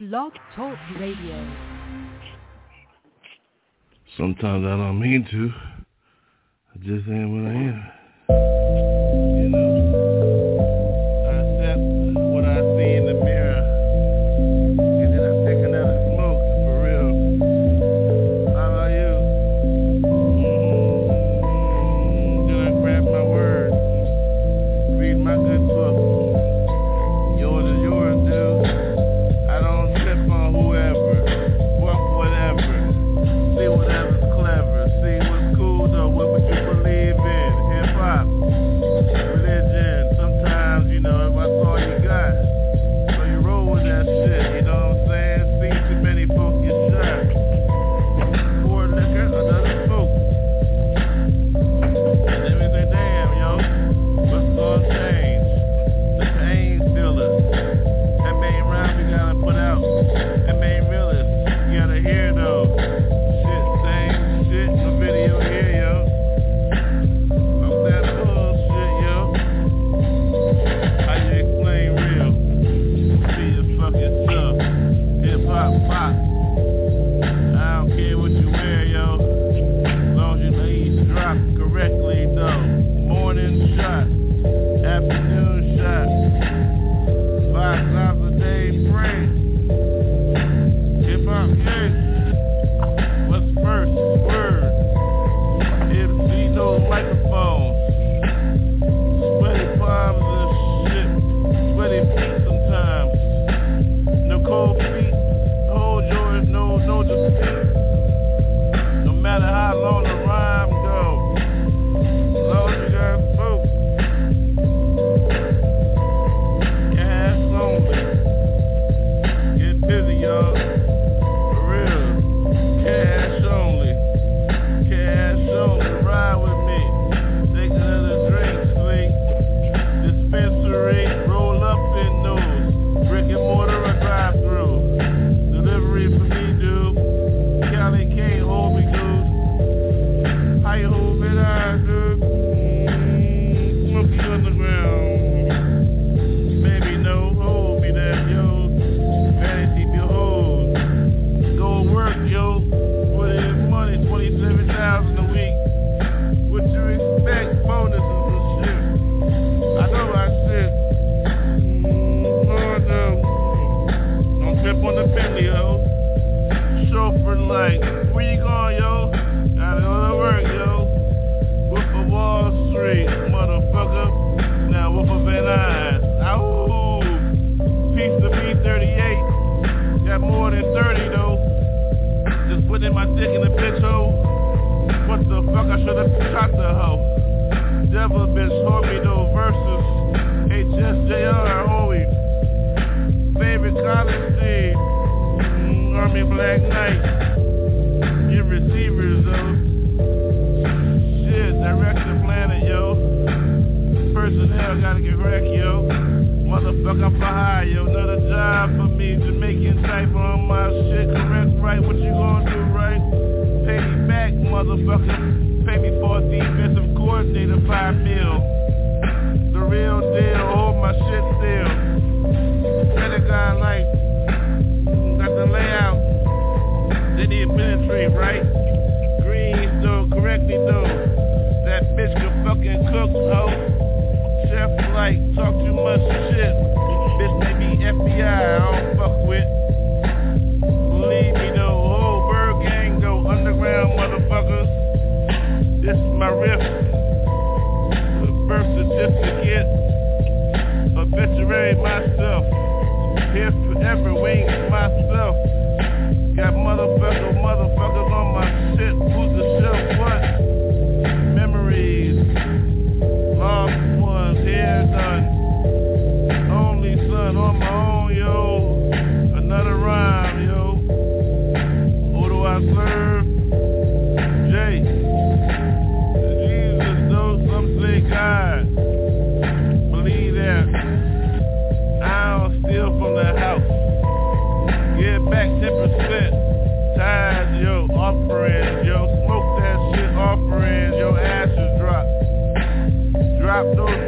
Blog Talk Radio. Sometimes I don't mean to. I just am what I am. You know, I accept what I see in the mirror, and then I take another smoke, for real. How about you? Then I grab my words, read my good book. Yours is yours, dude.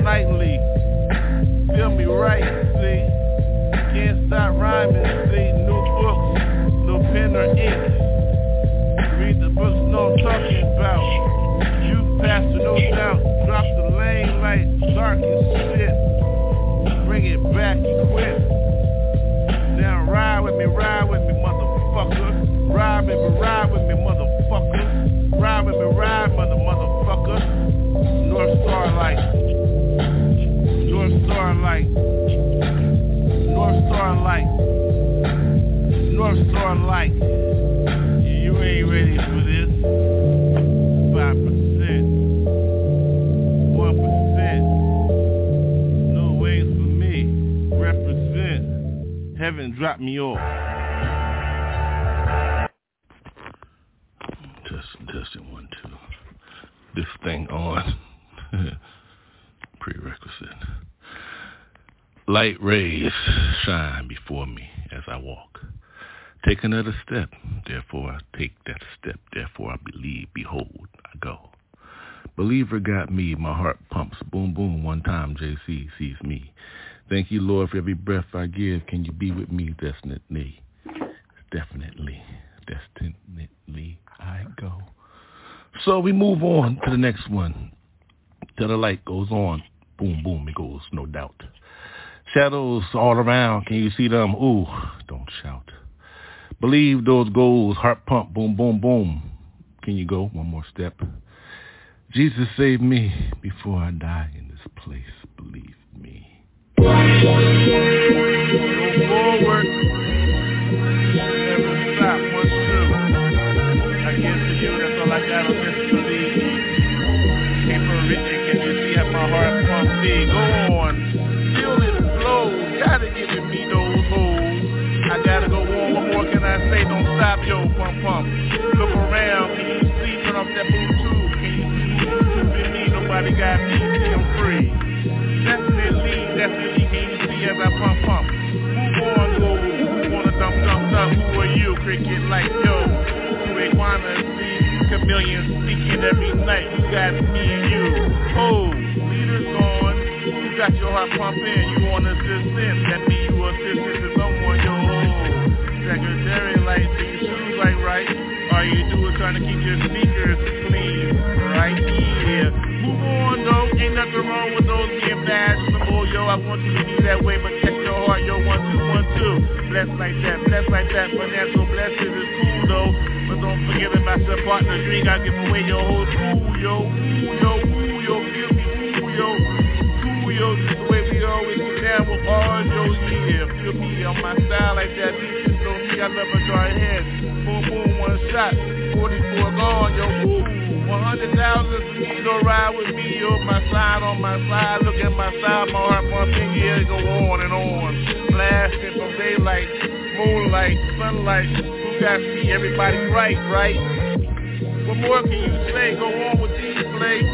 Nightly, feel me right, see, can't stop rhyming, see, new me, ride with me, motherfucker. Ride with me, ride with me, motherfucker. Ride with me, ride, motherfucker. North Star Light. North Star Light. North Star Light. North Star Light. You ain't ready for this. 5%. 1%. No ways for me. Represent. Heaven drop me off. Testing 1 2. This thing on. Prerequisite. Light rays shine before me as I walk. Take another step, therefore I take that step, therefore I believe, behold, I go. Believer got me, my heart pumps, boom, boom, one time JC sees me. Thank you, Lord, for every breath I give. Can you be with me? Definitely, definitely, definitely I go. So we move on to the next one. Till the light goes on, boom, boom, it goes, no doubt. Shadows all around, can you see them? Ooh, don't shout. Believe those goals, heart pump, boom, boom, boom. Can you go one more step? Jesus save me before I die in this place, believe me. Go forward. Never stop, 1 2. I can't forgive, that's all I got on this believe me. Came from Richard, can you see how my heart pump me? Go on. Feel it flow, gotta give it me those hoes. I gotta go on, what more can I say? Don't stop, yo, pump, pump. Look around, can you see? Turn off that Bluetooth, can you see? Stupid me, nobody got me, see I'm free. Definitely, can you see as I pump, pump? Move on, go, wanna dump, dump, dump. Who are you, cricket like, yo? Who ain't wanna see? Chameleons speaking every night, you got me and you. Oh, leaders on. You got your heart pumping, you want to assist in. That means you assist in to someone, yo. Secretary light, do your shoes like right? All you do is trying to keep your sneakers clean, right here. Move on, though, ain't nothing wrong with those being fashionable, yo. I want you to be that way, but check your heart, yo. 1 2 1 2. Bless like that, financial blessings is cool, though. But don't forget about your partner drink, I'll give away your whole school, yo. Ooh, yo, feel me, ooh, yo. Yo, just the way we always do now with all your year. Feel me on my style like that. Beat so me, I love a dry head. Boom, boom, one shot. 44 gone, yo. Ooh, 100,000 for me to ride with me. Yo, my side on my side. Look at my side, my heart pumping. Yeah, go on and on. Blasting from daylight, moonlight, sunlight. Who got me? Everybody right? What more can you say? Go on with these plays.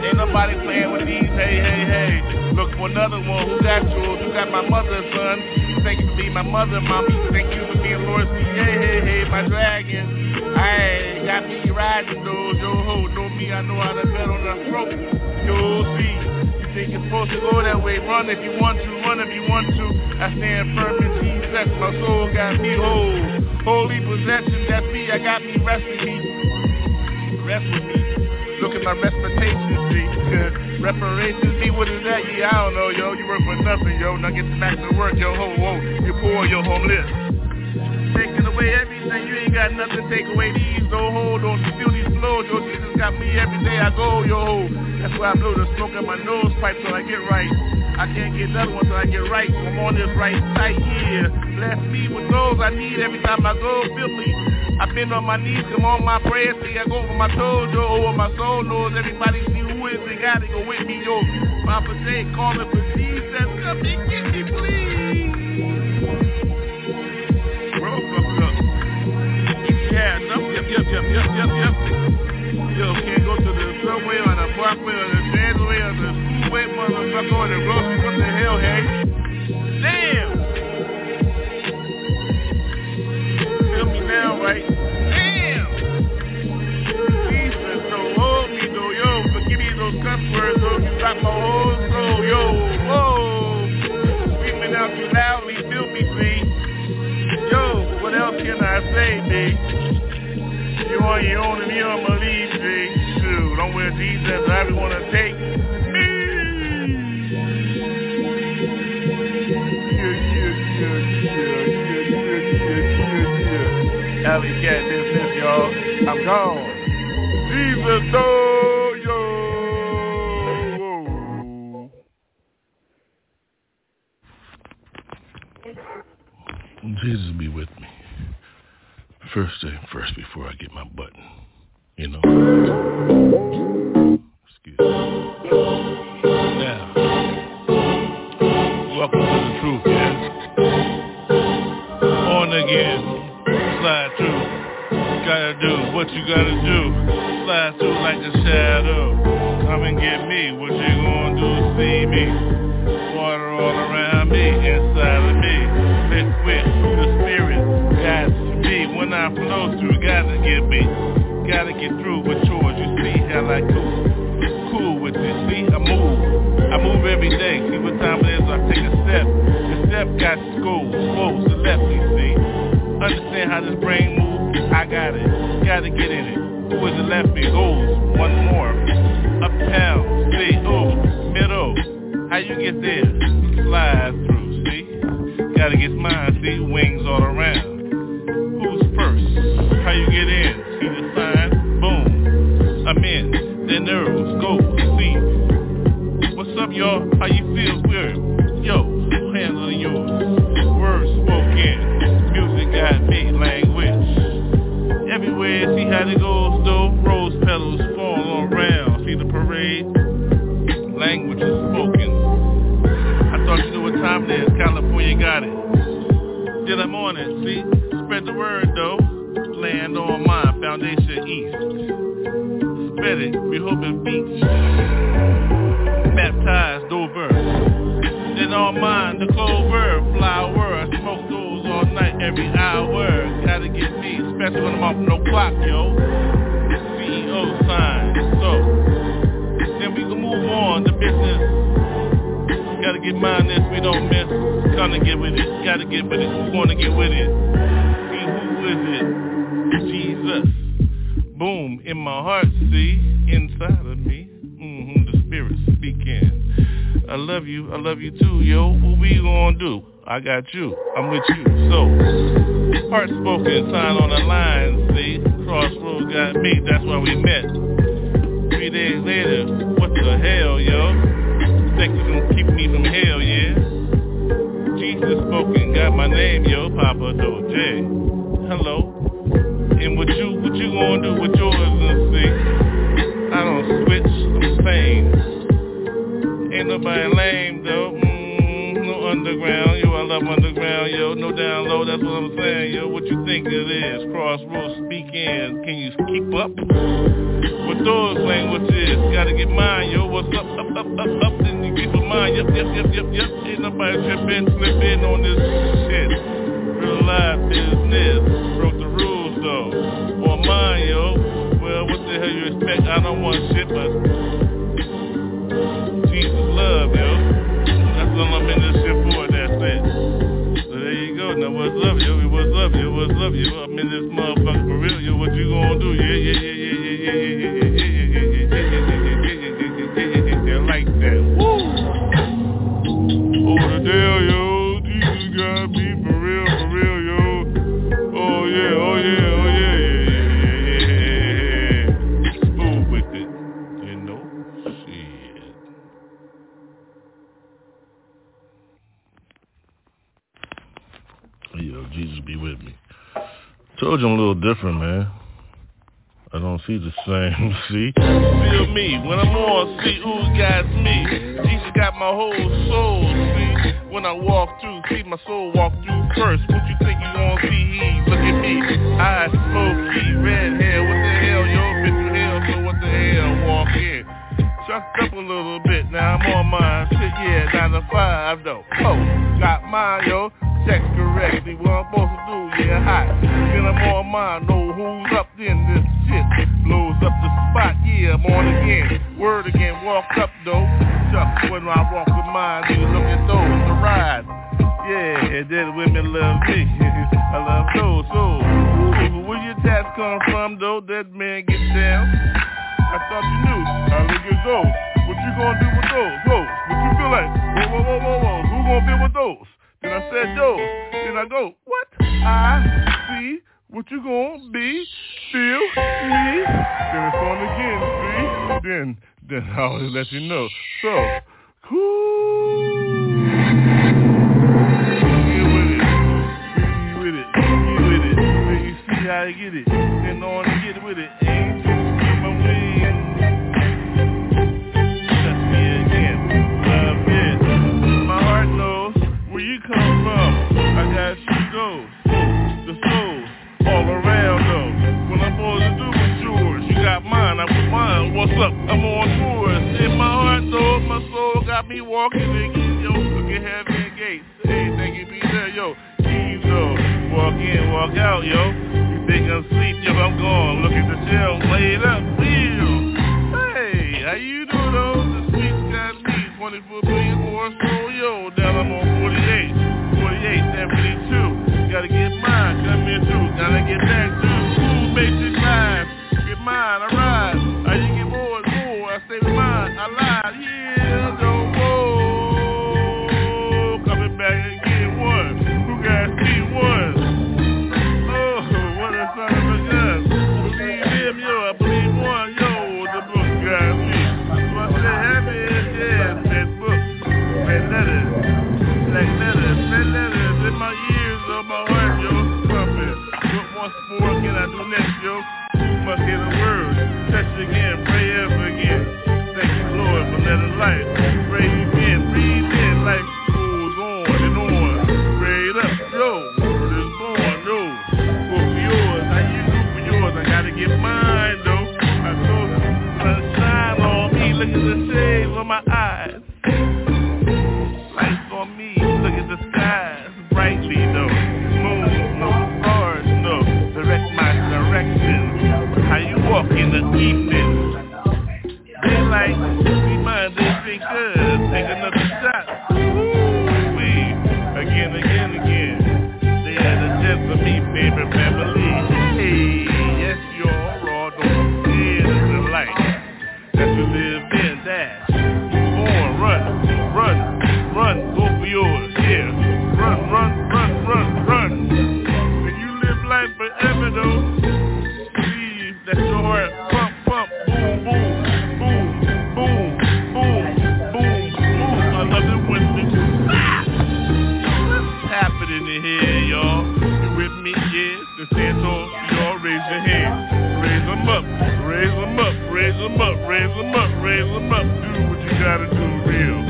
Ain't nobody playing with these, hey. Look for another one, who got yours? You got my mother, son. Thank you for being my mother, mommy. Thank you for being Lord C. Hey, my dragon. Ay, got me riding, though. Yo, ho, know me, I know how to bet on the throat. Yo, see, you think you're supposed to go that way. Run if you want to. I stand firm in Jesus. My soul got me whole. Holy possession, that's me. I got me, rest with me. Look at my reputation, see, reparations, see, what is that? Yeah, I don't know, yo, you work for nothing, yo, now get back to work, yo, ho, whoa, you poor, yo, homeless. Taking away everything, you ain't got nothing to take away these, yo, ho, don't you feel these flows, yo, Jesus got me every day I go, yo, ho, that's why I blow the smoke in my nose pipe till I get right. I can't get another one till I get right, so I'm on this right side here. Bless me with those I need every time I go, feel me. I've been on my knees, come on my prayers, see I go over my toes, yo, over my soul knows everybody see who is, they gotta go with me, yo. Papa J calling for Jesus, come and get me, please. Bro, fuck up. Yeah, yup. Yo, can't go to the subway or the parkway or the transway or the schoolway, motherfucker, or the grocery, what the hell, hey? Damn! Feel me now, right? Damn! Jesus, don't hold me, though, yo. Forgive me those cuss words, though. You got my whole soul, yo. Whoa! Screaming out too loudly, feel me, see? Yo, what else can I say, B? You on your own and me on my lead, B. Shoot, don't wear Jesus, I don't want to take me. Yeah. alley cat business, y'all. I'm gone. Jesus, oh, yo. Jesus be with me. First thing first, before I get my button, you know. Excuse me. Now, welcome to the truth, yeah. On again, slide through. Gotta do what you gotta do. Slide through like a shadow. Come and get me. What you gonna do? See me. Water all around me, inside of me. Let's quit the spirit. That's when I flow through, gotta get me. Gotta get through with chores, you see how I do. It's cool with this, see, I move every day, see what time it is, I take a step. The step got to school, whoa, so let me see. Understand how this brain moves, I got it, gotta get in it. Who is the left me, goes, one more. Uptown, see, ooh, middle, how you get there? Slide through, see, gotta get mine, see, wings all around. How you get in, see the sign, boom, I'm in, then arrows, go, see, what's up y'all, how you feel, weird, yo, handle yours, words spoken, music got me, language, everywhere, see how it goes though, rose petals fall around, see the parade, language is spoken, I thought you knew what time it is, California got it, till I'm on it, see, spread the word though, land on my foundation east. Spread it, we hoping beach. Baptized over. Then on mine, the clover, flower. I smoke those all night, every hour. Gotta get me, especially when I'm off no clock, yo. CEO sign, so. Then we can move on to business. Gotta get mine this, we don't miss. Come and get with it, gotta get with it, wanna get with it. Who is it? Jesus. Boom, in my heart, see, inside of me, the spirit speaking. I love you too, yo. What we gonna do? I got you, I'm with you. So, heart spoken, sign on the line, see, crossroads got me, that's why we met. 3 days later, what the hell, yo? Think you gonna keep me from hell, yeah? Jesus spoken, got my name, yo, Poppa J. Hello. And what you gonna do with yours and see? I don't switch, I'm sane. Ain't nobody lame, though. No underground, yo, I love underground, yo. No down low, that's what I'm saying, yo. What you think it is? Crossroads speaking, can you keep up? With those languages, gotta get mine, yo. What's up, up, then you get mine, yep. Ain't nobody tripping, slipping on this shit. Real life business, broke the rules though. On mine, yo. Well, what the hell you expect? I don't want shit, but Jesus love, yo. That's all I'm in this shit for, that's it. So there you go. Now what's up, yo? I'm in this motherfucker for real, yo. What you gonna do? Yeah. Like that. Woo! Oh, the deal, yo. Jesus got me for real, yo. Oh, yeah. Smooth with it. You know? Shit. Yo, Jesus be with me. Told you I'm a little different, man. I don't see the same, see? Feel me, when I'm on, see who guides me. Jesus got my whole soul, see? When I walk through, see my soul walk through first. What you think you gon' see? Look at me, eyes smoky, red hair, what the hell, yo? Bitch, you hell, so what the hell, walk in. Chucked up a little bit, now I'm on mine. Shit, yeah, 9 to 5, though. Oh, got mine, yo. Check correctly, what I'm supposed to do, yeah, hot. Then I'm on mine, know who's up in this shit. Blows up the spot, yeah, I'm on again. Word again, walk up though. Chuck, when I walk with mine, you look at those, the ride. Yeah, and then women love me. I love those, so. Where your tats come from though, that man get down. I thought you knew, I look at those. What you gonna do with those? What you feel like? Whoa. Who gonna feel with those? Then I said, yo, then I go, what? I see What you gonna be? Feel me? Then it's on again, see? Then I always let you know. So, cool. Get with it. Then you see how you get it. Then on and get with it. Ain't just keep my wings. Touch me again. Love it. My heart knows where you come from. I got you go. The soul. All around though. When I'm supposed to do with yours, you got mine, I put mine. What's up? I'm on tours. In my heart though, my soul got me walking again. Yo, looking heaven gates. Hey, thank you, be there, yo. Keys though. Walk in, walk out, yo. You think I'm asleep, yo, I'm gone. Look at the shell, laid up, wheel. Hey, how you do though? The sweet's got me 24 billion for a soul, yo. Down I'm on 48, 78, 72. Gotta get mine, come here too, gotta get back too. Ooh, basic life, get mine, I ride. I you get more, I stay with mine, I lied. Yeah, don't go. Coming back and get one. Who got me one? Oh, what a son of a gun. Believe him, yo, I believe one, yo. The book got me. What's the happy is dead? That book, red letters, black letters, red letters in my ear. My heart, yo, trumpet. What once more can I do next, yo? Must get a word. Touch again, pray ever again. Thank you, Lord, for letting life. Pray again, breathe in. Life goes on and on. Raid up, yo. Word is born, yo. For yours, how you do for yours? I gotta get mine, though. I told you, sunshine on me. Look at the shades on my eyes. Lights on me. Look at the skies. Brightly, though. How you walk in the evening? They like, be mine, they think good. Take another shot. Ooh, wait, again. They had a chance for me, baby, family. Hey, yes, you're all those years of life that you live in, that. Move on, run, go for yours, yeah. Run. When you live life forever, though. Let your heart pump, boom. I love it when you what's happening in here, y'all? You with me, yeah? The Santos, y'all raise your hand. Raise them up. Do what you gotta do real.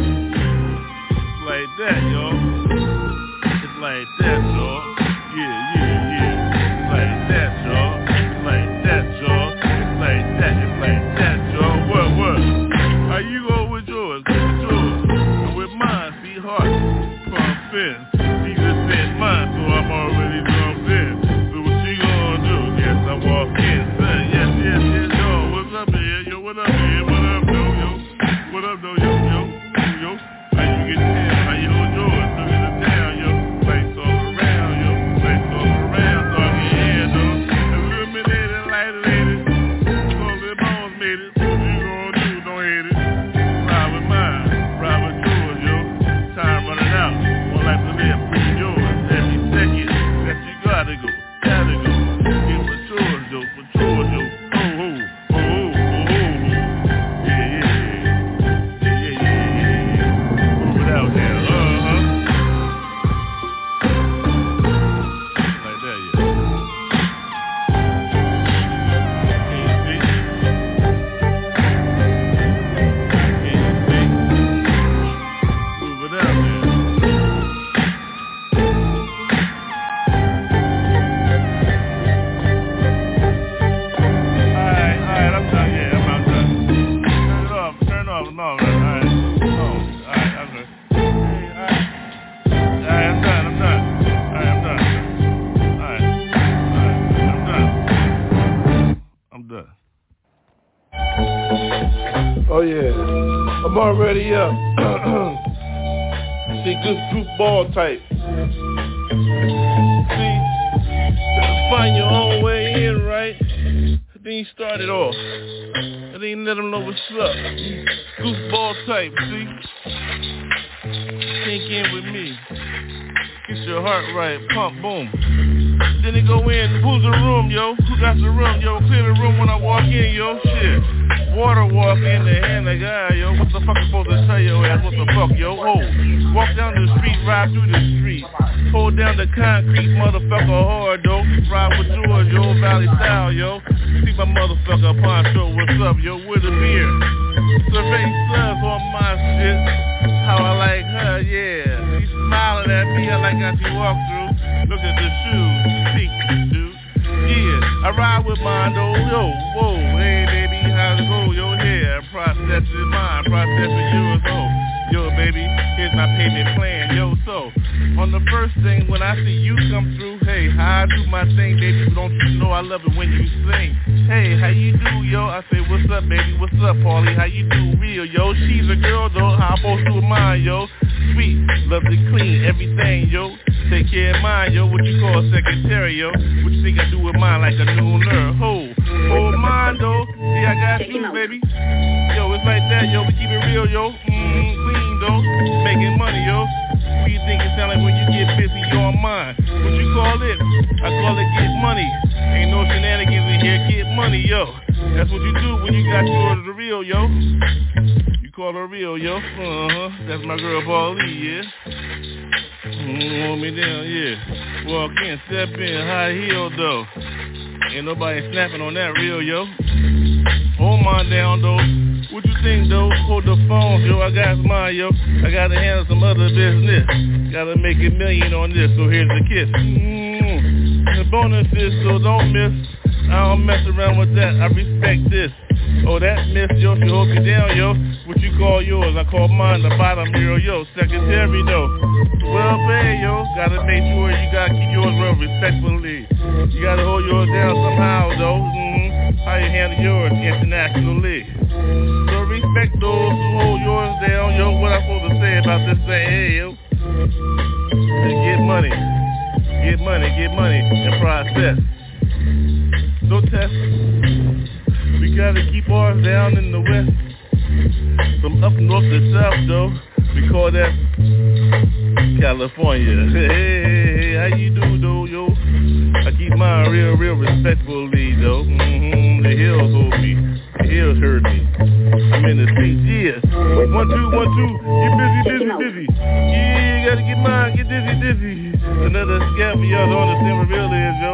It's like that, y'all. It's like that, y'all. Yeah. It's like that, y'all. It's like that, y'all. It's like that, y'all. What? How you go with yours? And with mine, be hard. Pump in. She just said mine, so I'm already pumped in. So what she gonna do? Yes, I walk in. Yes, yo. What's up, man? Yo, what up, man? What up, yo, yo? What up, though, yo? How you get in? How you hold yours? Look at the town, yo. Lights all around, yo. Lights all around. Oh yeah, I'm already up. See, good football type. See, find your own way in, right? Then you start it off. And then you let them know what's up. Goofball type, see? Think in with me. Get your heart right, pump, boom. Then it go in, who's the room, yo? Who got the room, yo? Clear the room when I walk in, yo. Shit, water walk in the hand like, ah, yo. What the fuck I'm supposed to say, yo ass? What the fuck, yo? Oh, walk down the street, ride through the street. Hold down the concrete, motherfucker, hard, though. Ride with George, yo, Valley style, yo. See my motherfucker poncho, what's up, yo? With a beer. Survey slugs on my shit. How I like her, yeah. She's smiling at me, I like how she walk through. Look at the shoes, peek, dude. Yeah, I ride with Mondo, yo, whoa. Hey, baby, how's it go, yo, yeah. Process is mine, process is yours, oh. Yo, baby, here's my payment plan, yo, so on the first thing, when I see you come through, hey, how I do my thing, baby, but don't you know I love it when you sing. Hey, how you do, yo? I say, what's up, baby, what's up, Paulie, how you do real, yo? She's a girl, though, how I both do mine, yo? Sweet, lovely, clean, everything, yo. Take care of mine, yo, what you call a secretary, yo? What you think I do with mine, like a nooner? Ho, hold mine, though, see, I got you, baby. Yo, it's like that, yo, we keep it real, yo. Clean, though, making money, yo. What do you think it sound like when you get busy, you're on mine? What you call it? I call it get money. Ain't no shenanigans in here, get money, yo. That's what you do when you got yours the real, yo. You call her real, yo. That's my girl, Paulie, yeah. Hold me down, yeah. Walk in, step in, high heel, though. Ain't nobody snapping on that reel, yo. Hold mine down, though. What you think, though? Hold the phone, yo. I got mine, yo. I gotta handle some other business. Gotta make a million on this, so here's the kiss. The bonus is, so don't miss. I don't mess around with that. I respect this. Oh, that miss, yo, she hold me down, yo. What you call yours? I call mine the bottom hero, yo. Secretary, though. Well, babe, yo. Gotta make sure you gotta keep yours real respectfully. You gotta hold yours down somehow, though. How you handle yours internationally. So respect those who hold yours down, yo. What I supposed to say about this thing, hey, yo. And get money. Get money, get money. And process. Don't test. We gotta keep ours down in the west. From up north to south, though, we call that California. Hey, how you do, though, yo? I keep mine real, real respectfully, though. The hills hold me, the hills hurt me. I'm in the streets, yeah. 1, 2, 1, 2, get busy, busy, busy. Yeah, you gotta get mine, get dizzy, dizzy. Another scalp, y'all don't understand what real is, yo.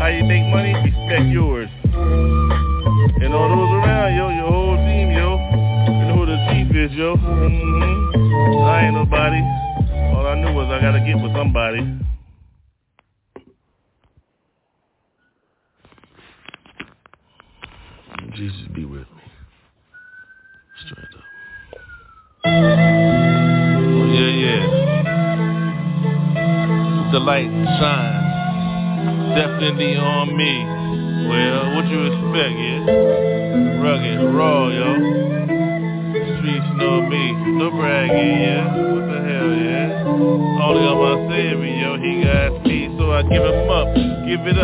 How you make money, respect yours. And all those around, yo, your whole team, yo. You know who the chief is, yo. I ain't nobody. All I knew was I gotta get with somebody. Jesus be with me. Straight up. Oh, yeah. The light shines definitely on me. Well, what you expect, yeah? Rugged, raw, yo. Streets know me, no bragging, yeah? What the hell, yeah? Only on my savior, yo, he got me, so I give him up, give it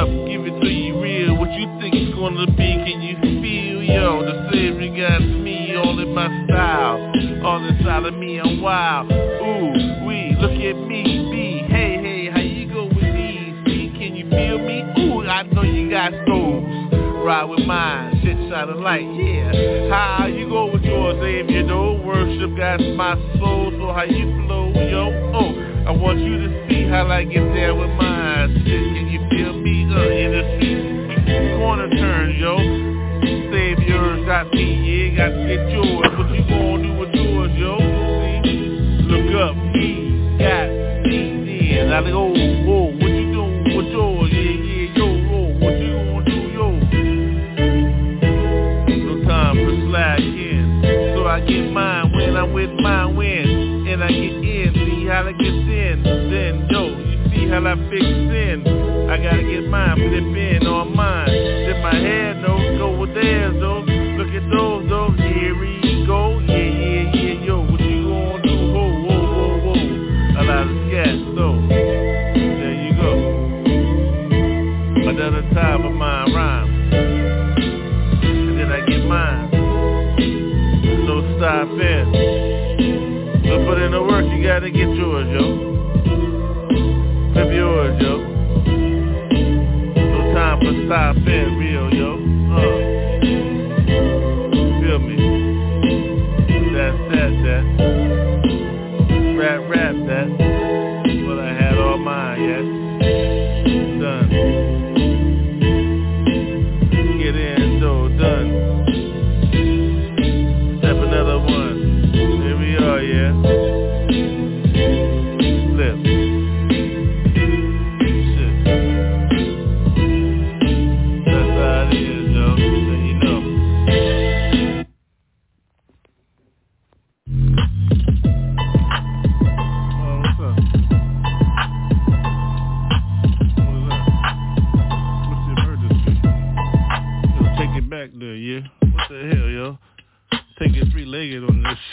to you real. What you think it's gonna be, can you feel, yo? The savior got me, all in my style. All inside of me, I'm wild. Ooh, we, look at me, be, hey, how you go with me? See, can you feel me? Ooh, I know you got souls. Ride with mine, shit shine a light, yeah. How you go with yours, Xavier, though? Worship God's my soul, so how you flow, yo? Oh, I want you to see how I get there with mine. Shit, can you feel me? In the street, corner turn, yo. Xavier's got me, yeah, got to get yours. What you gonna do with yours, yo? See? Look up, he got me, yeah. Now they go, whoa, what you doing with yours, yeah? I get mine when I'm with mine when, and I get in, see how I get in, then yo, you see how I fix in, I gotta get mine, flip in on mine, then my hair though, go with theirs though, look at those though, here we go, yeah, yo, what you gonna do, whoa, a lot of gas though, there you go, another time of mine rhyme, and then I get mine. Stop in. But put in the work, you gotta get yours, yo. Flip yours, yo.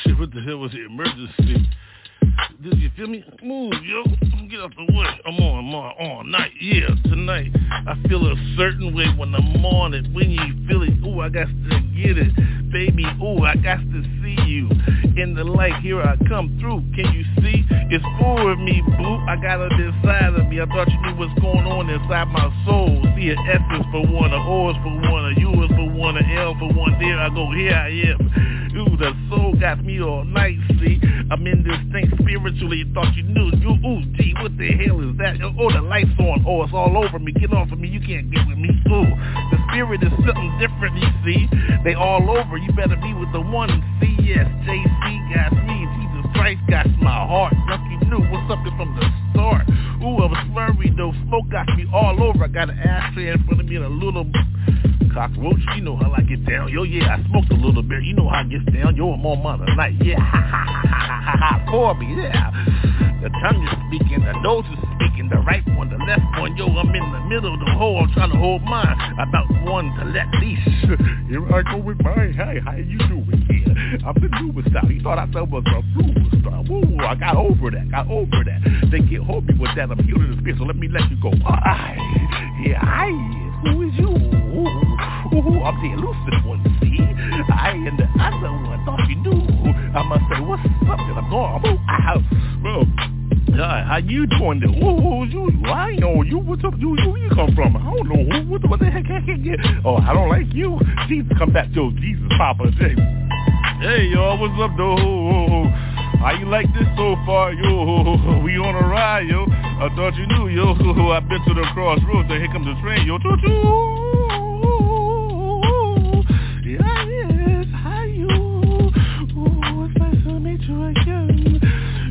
shit, what the hell was the emergency? Did you feel me? Move, yo. Get out the way. I'm on all night. Yeah, tonight. I feel a certain way when I'm on it. When you feel it, ooh, I got to get it. Baby, ooh, I got to see you. In the light, here I come through. Can you see? It's for me, boo. I got it inside of me. I thought you knew what's going on inside my soul. See an essence for one, a oars for one, a yours for one, an L for one. There I go. Here I am. Ooh, the soul got me all night, see? I'm in this thing spiritually, thought you knew. Ooh, gee, what the hell is that? Oh, the light's on. Oh, it's all over me. Get off of me. You can't get with me. Ooh, the spirit is something different, you see? They all over. You better be with the one. See, yes, JC got me. Jesus Christ got my heart. Lucky knew what's up from the start. Ooh, I was slurry, though. Smoke got me all over. I got an ashtray in front of me and a little... cockroach, you know how I get down. Yo, yeah, I smoked a little bit. You know how I get down. Yo, I'm on mine tonight. Yeah, ha, ha, ha, ha, ha, for me, yeah. The tongue is speaking, the nose is speaking, the right one, the left one. Yo, I'm in the middle of the hole. I'm trying to hold mine. About one to let loose. Here I go with mine. Hey, how you doing here? Yeah. I'm the newest style. You thought I was a newest style. Woo, I got over that. They can't hold me with that. I'm healing the spirit, so let me let you go. Yeah, who is you? Ooh, I'm the elusive one, see? I am the other one, thought you knew. I must say, what's up? And I'm going, how you doing there? Ooh, you, I know you, what's up? You, where you come from? I don't know, what the heck I can get? Oh, I don't like you. Jesus, come back, yo, Jesus, Poppa J. Hey, y'all, what's up, though? How you like this so far, yo? We on a ride, yo. I thought you knew, yo. I've been to the crossroads, so here comes the train, yo. Choo-choo! Yes, hi you. Oh, it's nice to meet you again.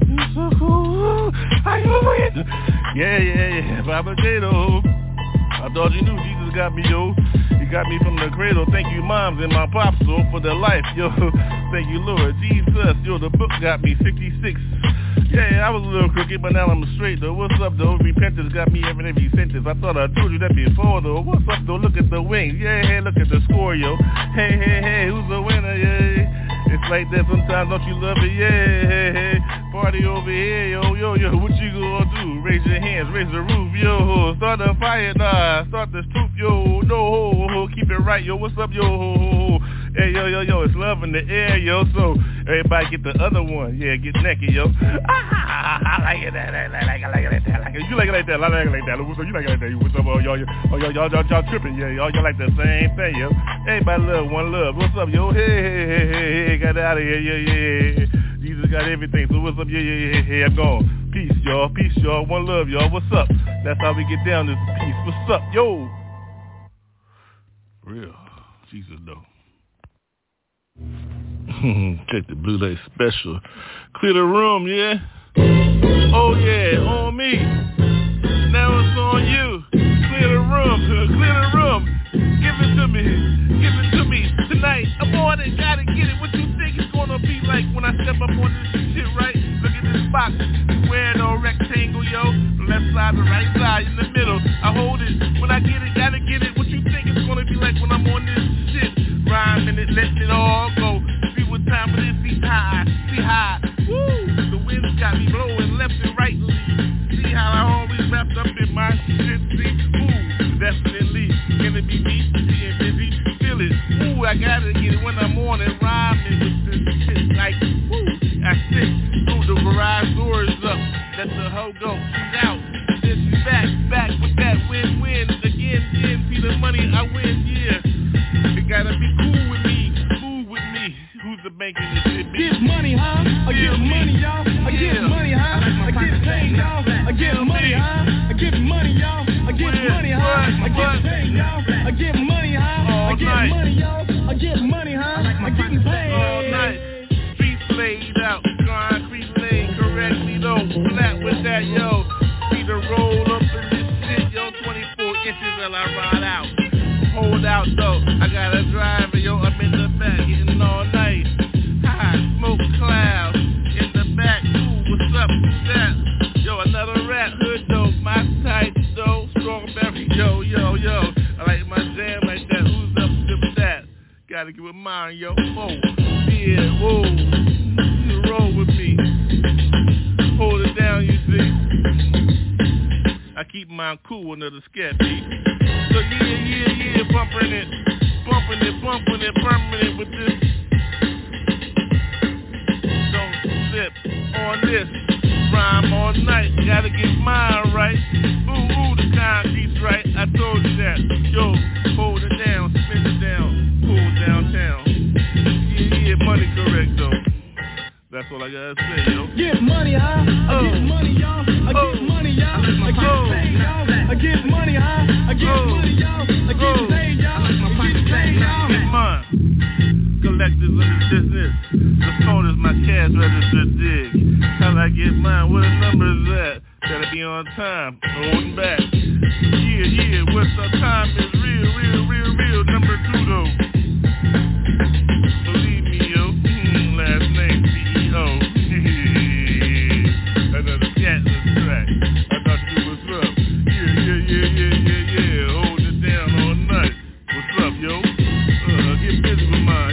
You're so cool. How you doing? Yeah. Papa J, though. I thought you knew Jesus got me, yo. He got me from the cradle. Thank you, moms and my pops, yo, for their life, yo. Thank you, Lord Jesus. Yo, the book got me 66. Yeah, I was a little crooked, but now I'm straight, though. What's up, though? Repentance got me every sentence. I thought I told you that before, though. What's up, though? Look at the wings. Yeah, hey, look at the score, yo. Hey, who's the winner? Yeah, it's like that sometimes. Don't you love it? Yeah, hey, party over here, yo. What you gonna do? Raise your hands, raise the roof, yo. Start a fire, nah. Start this truth, yo. No, keep it right, yo. What's up, yo? Hey, yo, it's love in the air, yo, so everybody get the other one. Yeah, get naked, yo. I like it, I like it. You like it like that, I like it like that. What's up, you like it like that. What's up, y'all tripping, yeah, y'all like the same thing, yo. Everybody love, one love. What's up, yo? Hey, got out of here, yeah. Jesus got everything, so what's up, yeah, I'm gone. Peace, y'all, one love, y'all. What's up? That's how we get down to peace. What's up, yo? Real, Jesus, though. Check the Blue Light Special. Clear the room, yeah? Oh yeah, on me. Now it's on you. Clear the room. Give it to me. Tonight, I'm on it, gotta get it. What you think it's gonna be like when I step up on this shit, right? Look at this box. Wearing a rectangle, yo. Left side, the right side, in the middle. I hold it. When I get it, gotta get it. What you think it's gonna be like when I'm on this shit? Rhyming it, letting it all go. See what time it is, see high. Woo! The wind's got me blowing left and right. See how I always wrapped up in my shit, see? Ooh, definitely. Can it be me? Being busy, feel it. Ooh, I gotta get it when I'm on it. Rhyming with this shit like, woo! I sit through the garage doors up. Let the hoe go. She's out. Then she's back with that win-win. Again, see the money I win, yeah. You gotta be cool with me, fool with me. Who's the banking this shit, bitch? Get money, huh? I get money, y'all. I get money, huh? I get paid, y'all. I get money, huh? I get money, y'all. I get money, huh? I get paid, y'all. I get money, huh? I get money, y'all. I get money, huh? I get paid all night. Streets laid out, concrete laid correctly though. Flat with that, yo. See the roll up in this shit, yo. 24 inches till I ride out. Hold out though, I got a driver, yo, I'm in the back, getting all night. High smoke cloud, in the back, ooh, what's up, who's that? Yo, another rat, hood though, my type though, strawberry, yo, I like my jam like that, who's up with that? Gotta get with mine, yo, oh, yeah, whoa. roll with me. Hold it down, you see. I keep mine cool under the scat beat. So yeah, bumping it, permanent with this. Don't slip on this. Rhyme all night, gotta get mine right. Ooh, the time beats right. I told you that. Yo, hold it down, spin it down, cool downtown. Get money correct though. That's all I gotta say, yo. Get money, huh? I get money, y'all. I get money, y'all. I get paid, y'all. I get money, huh? I get money, y'all. I get paid, y'all. I get paid, y'all. Get mine. Collectors of the business. The phone is my cash register, dig. How I get mine? What a number is that? Gotta be on time. Holding back. Yeah. What's our time is real. Number two though. Freedom,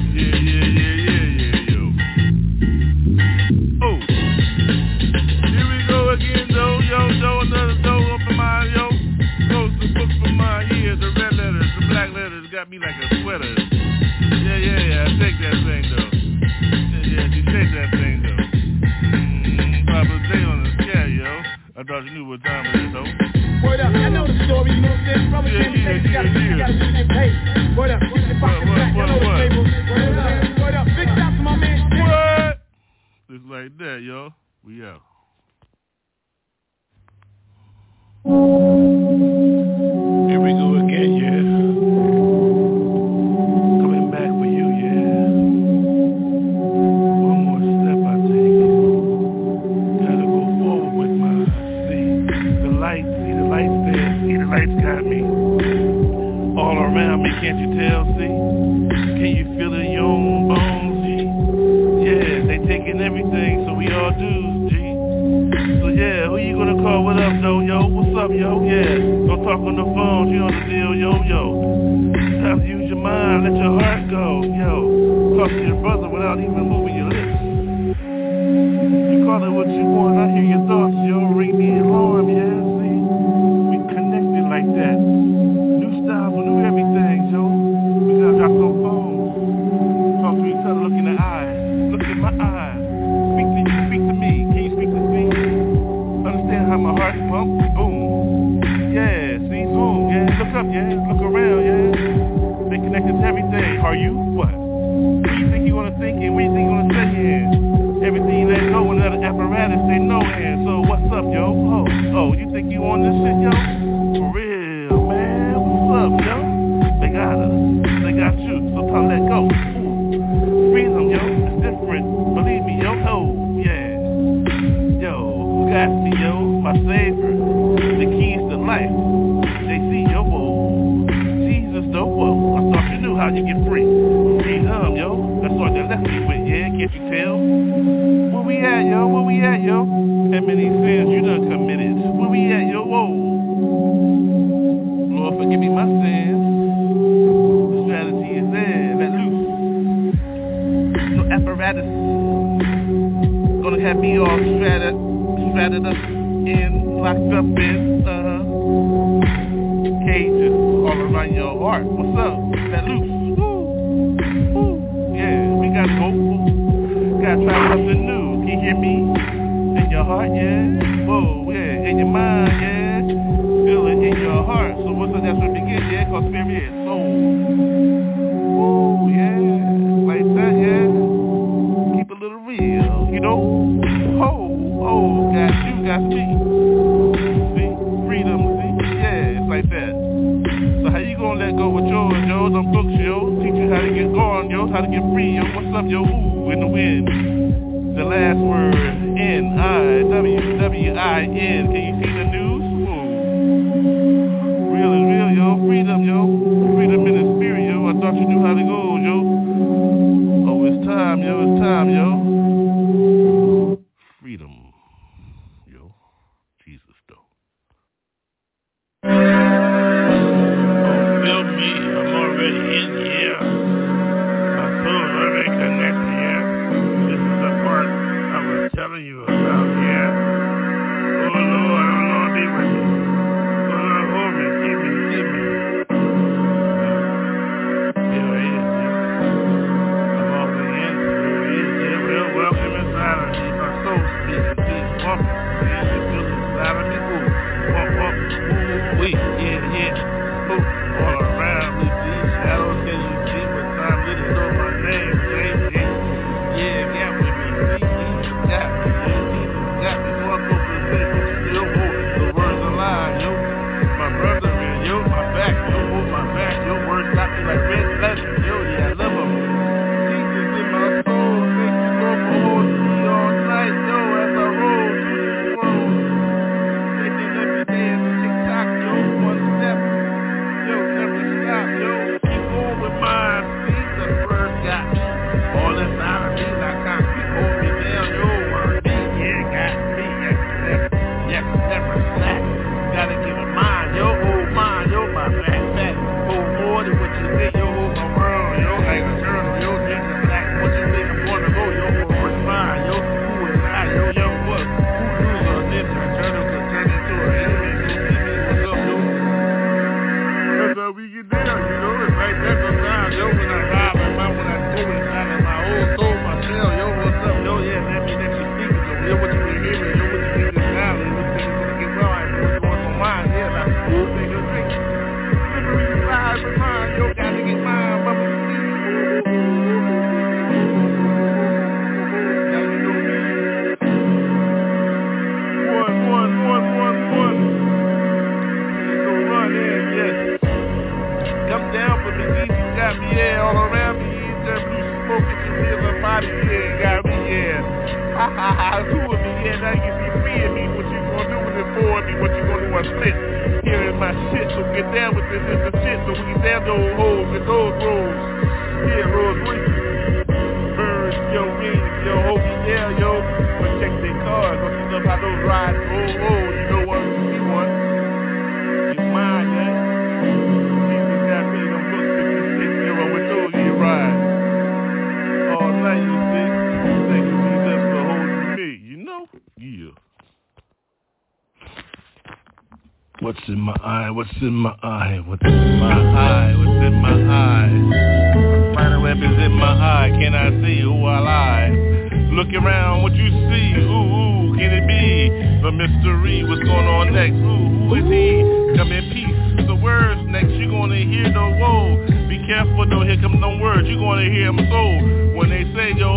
yo. Jesus, though. telling you about, yeah. Oh Lord, I don't know what to do with you. Oh Lord, hold me, keep me. Here it is, I'm off the answer, here it is, yeah. Well, welcome inside of me, my soul speaking, please walk, yeah, you feel inside of me, ooh, walk, ooh, we, yeah, ooh, all around me, these shadows, can you see what time it is on my name, yeah, what's in my eye, spider web is in my eye, can I see, ooh, I lie, look around, what you see, ooh, can it be, a mystery, what's going on next, ooh, who is he, come in peace, the words next, you gonna hear the woe, be careful though, here come them words, you gonna hear them so, when they say, yo,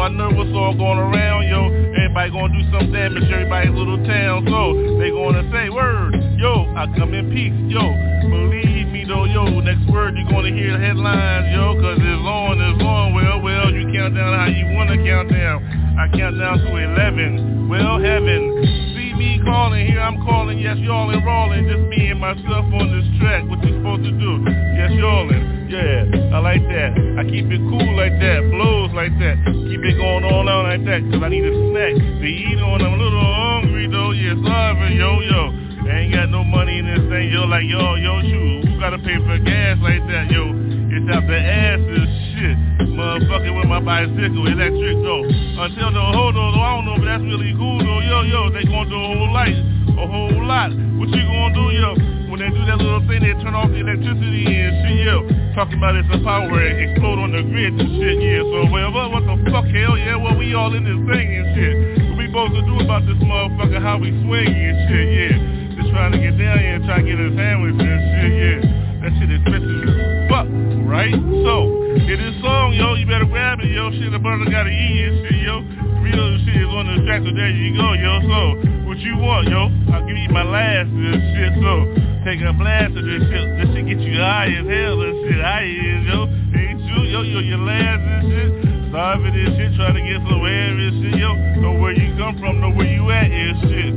I know what's all going around, yo, everybody gonna do some damage, everybody's little town, so, they gonna say words, yo, I come in peace, yo, believe me though, yo, next word you gonna hear the headlines, yo, cause it's long, well, you count down how you wanna count down, I count down to 11, well, heaven, see me calling, here I'm calling, yes, y'all and rolling, just me and myself on this track, what you supposed to do, yes, y'all and, yeah, I like that, I keep it cool like that, blows like that, keep it going all out like that, cause I need a snack to eat on, I'm a little hungry though, yeah, sorry, yo, I ain't got no money in this thing, yo, like, yo, shoot, who gotta pay for gas like that, yo, it's out the ass and shit, motherfucking with my bicycle, electric, though, until the hold on, though, I don't know if that's really cool, though, yo, they gonna do a whole lot, what you gonna do, yo, when they do that little thing, they turn off the electricity and shit, yo, talking about it's a power, and explode on the grid and shit, yeah, so, whatever, what the fuck, hell, yeah, well, we all in this thing and shit, what we supposed to do about this motherfucker, how we swing and shit, yeah, trying to get down here and try to get his family for this shit, yeah. That shit is expensive as fuck, right? So, get this song, yo, you better grab it, yo. Shit, the brother gotta eat and shit, yo. Real shit is on the track, so there you go, yo. So, what you want, yo? I'll give you my last of this shit, so. Take a blast of this shit. This shit get you high as hell, this shit high as, yo. Ain't you, yo, your last and shit. Starving this shit, trying to get some air and shit, yo. Know where you come from, know where you at and shit.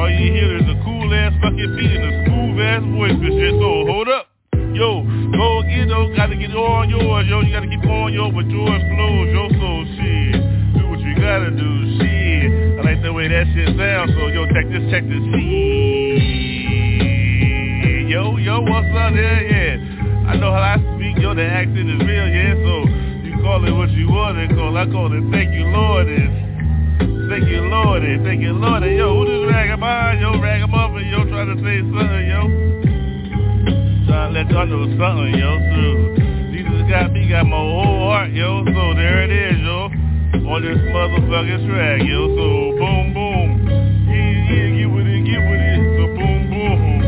All you hear is a cool-ass fucking beat and a smooth-ass voice and shit, so hold up. Yo, go get those, gotta get on yours, yo, you gotta keep on yours, but yours flows, yo, so shit, do what you gotta do, shit. I like the way that shit sounds, so yo, check this, shit. Yo, what's up there, yeah. I know how I speak, yo, the accent is real, yeah, so you call it what you want to call, I call it thank you, Lord, and... thank you Lordy, yo, who this ragamuffin, yo, yo, trying to say something, yo, trying to let y'all know something, yo, so, Jesus got me, got my whole heart, yo, so there it is, yo, on this motherfucking track, yo, so, boom, boom, yeah, get with it, so boom, boom,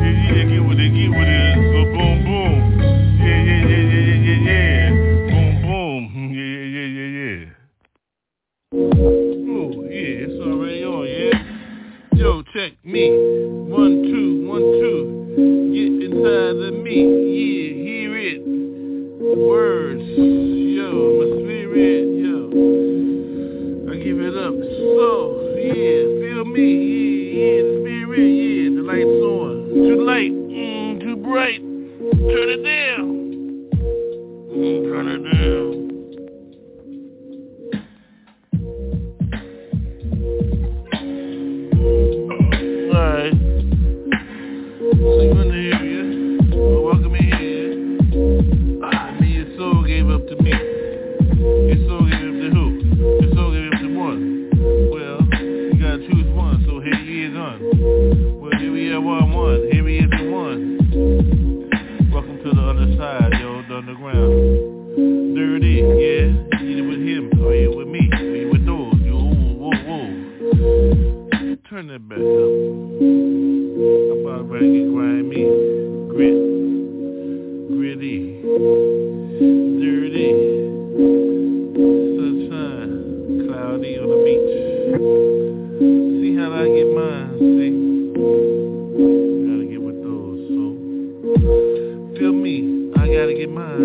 yeah, get with it, so boom, boom, yeah, boom, boom, yeah. Oh yeah, it's already on, yeah. Yo, check me. 1, 2, 1, 2. Get inside of me, yeah, hear it. Words, yo, my spirit, yo. I give it up. So, yeah, feel me, yeah, the spirit, yeah, the light's on. Too light, too bright. Turn it down. Turn it down. Alright, so you in the area, welcome in here. Me, your soul gave up to me. Your soul gave up to who? Your soul gave up to one. Well, you gotta choose one, so here he is on. Well, here we are, 1-1, here he is the one. Welcome to the other side, yo, the underground. Dirty, yeah, either with him, or you with me, or you with those, yo, whoa. Turn that back up. I'm about ready to get grimy. Gritty. Dirty. Sunshine. Cloudy on the beach. See how I get mine, see? Gotta get with those, so. Feel me. I gotta get mine,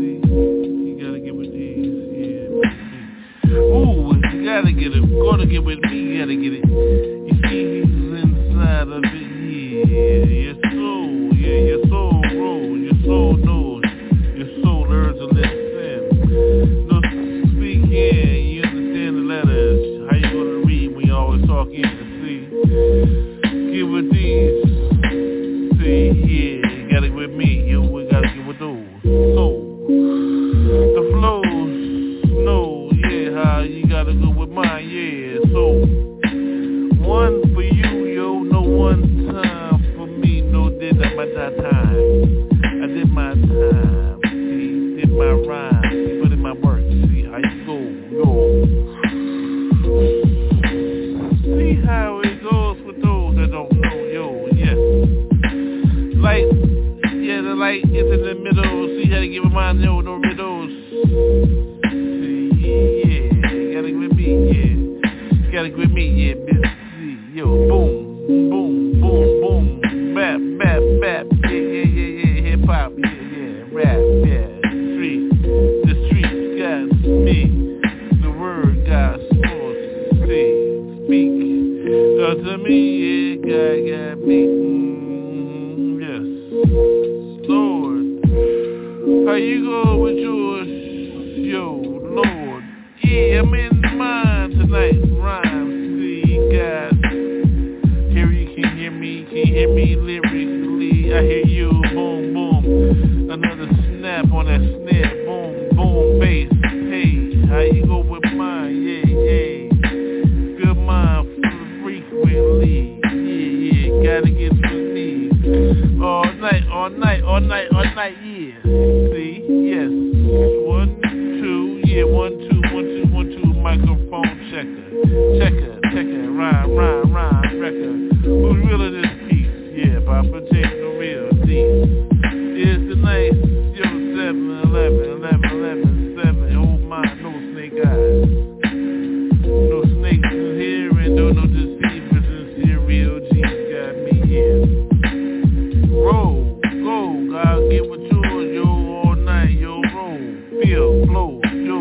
see? You gotta get with these, yeah. Ooh, you gotta get it. Gotta get with me. You gotta get it. Inside of it, yeah, your soul grows, your soul knows, your soul learns to listen. No speak, yeah, you understand the letters. How you gonna read when you always talk in the sea? Get with these, see, yeah, you gotta get with me, yo, we gotta get with those. So, the flows, no, yeah, how you gotta go with mine, yeah, so. One for you, yo, no one time for me, no did I did my time, see, did my rhyme, see, put in my work, see how you go, yo. See how it goes with those that don't know, yo, yeah. Light, yeah, the light is in the middle, see how to give a mind, yo, no riddles. See, yeah, you gotta grip me, yeah, you gotta grip me, yeah, bitch. Yo, boom, boom, boom, boom, rap, rap, rap, yeah, yeah, yeah, yeah, hip hop, yeah, yeah, rap, yeah, street, the street got me, the word got supposed to say, speak, unto me, yeah, God got me, yes, Lord, how you go with yours, yo, Lord, yeah, I'm in the mind tonight, rhyme, see, God. Can you hear me lyrically? I hear you, boom, boom. Another snap on that snare, boom, boom, bass. Hey, how you go with mine? Yeah, yeah. Feel mine frequently. Yeah, yeah, gotta get with me. All night, all night, all night, all night, yeah. See, yes. 1, 2, yeah, 1, 2, 1, 2, 1, 2. Microphone checker, checker, checker. Rhyme, rhyme, rhyme, record. Who's real in this piece? Yeah, Poppa J, the real deal. It's the night, yo, 7-11, 11-11, 7. Oh my, no snake eyes. No snakes in here and no deceivers in here. Real G got me here. Roll, go, God, get with yours, yo, all night, yo, roll, feel, flow, yo.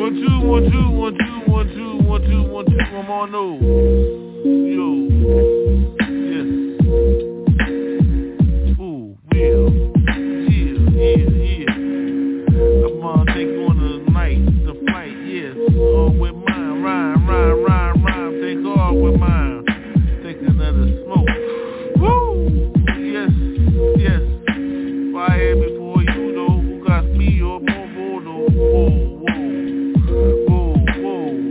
1, 2, 1, 2, 1, 2, 1, 2, 1, 2, 1, 2, I'm on those.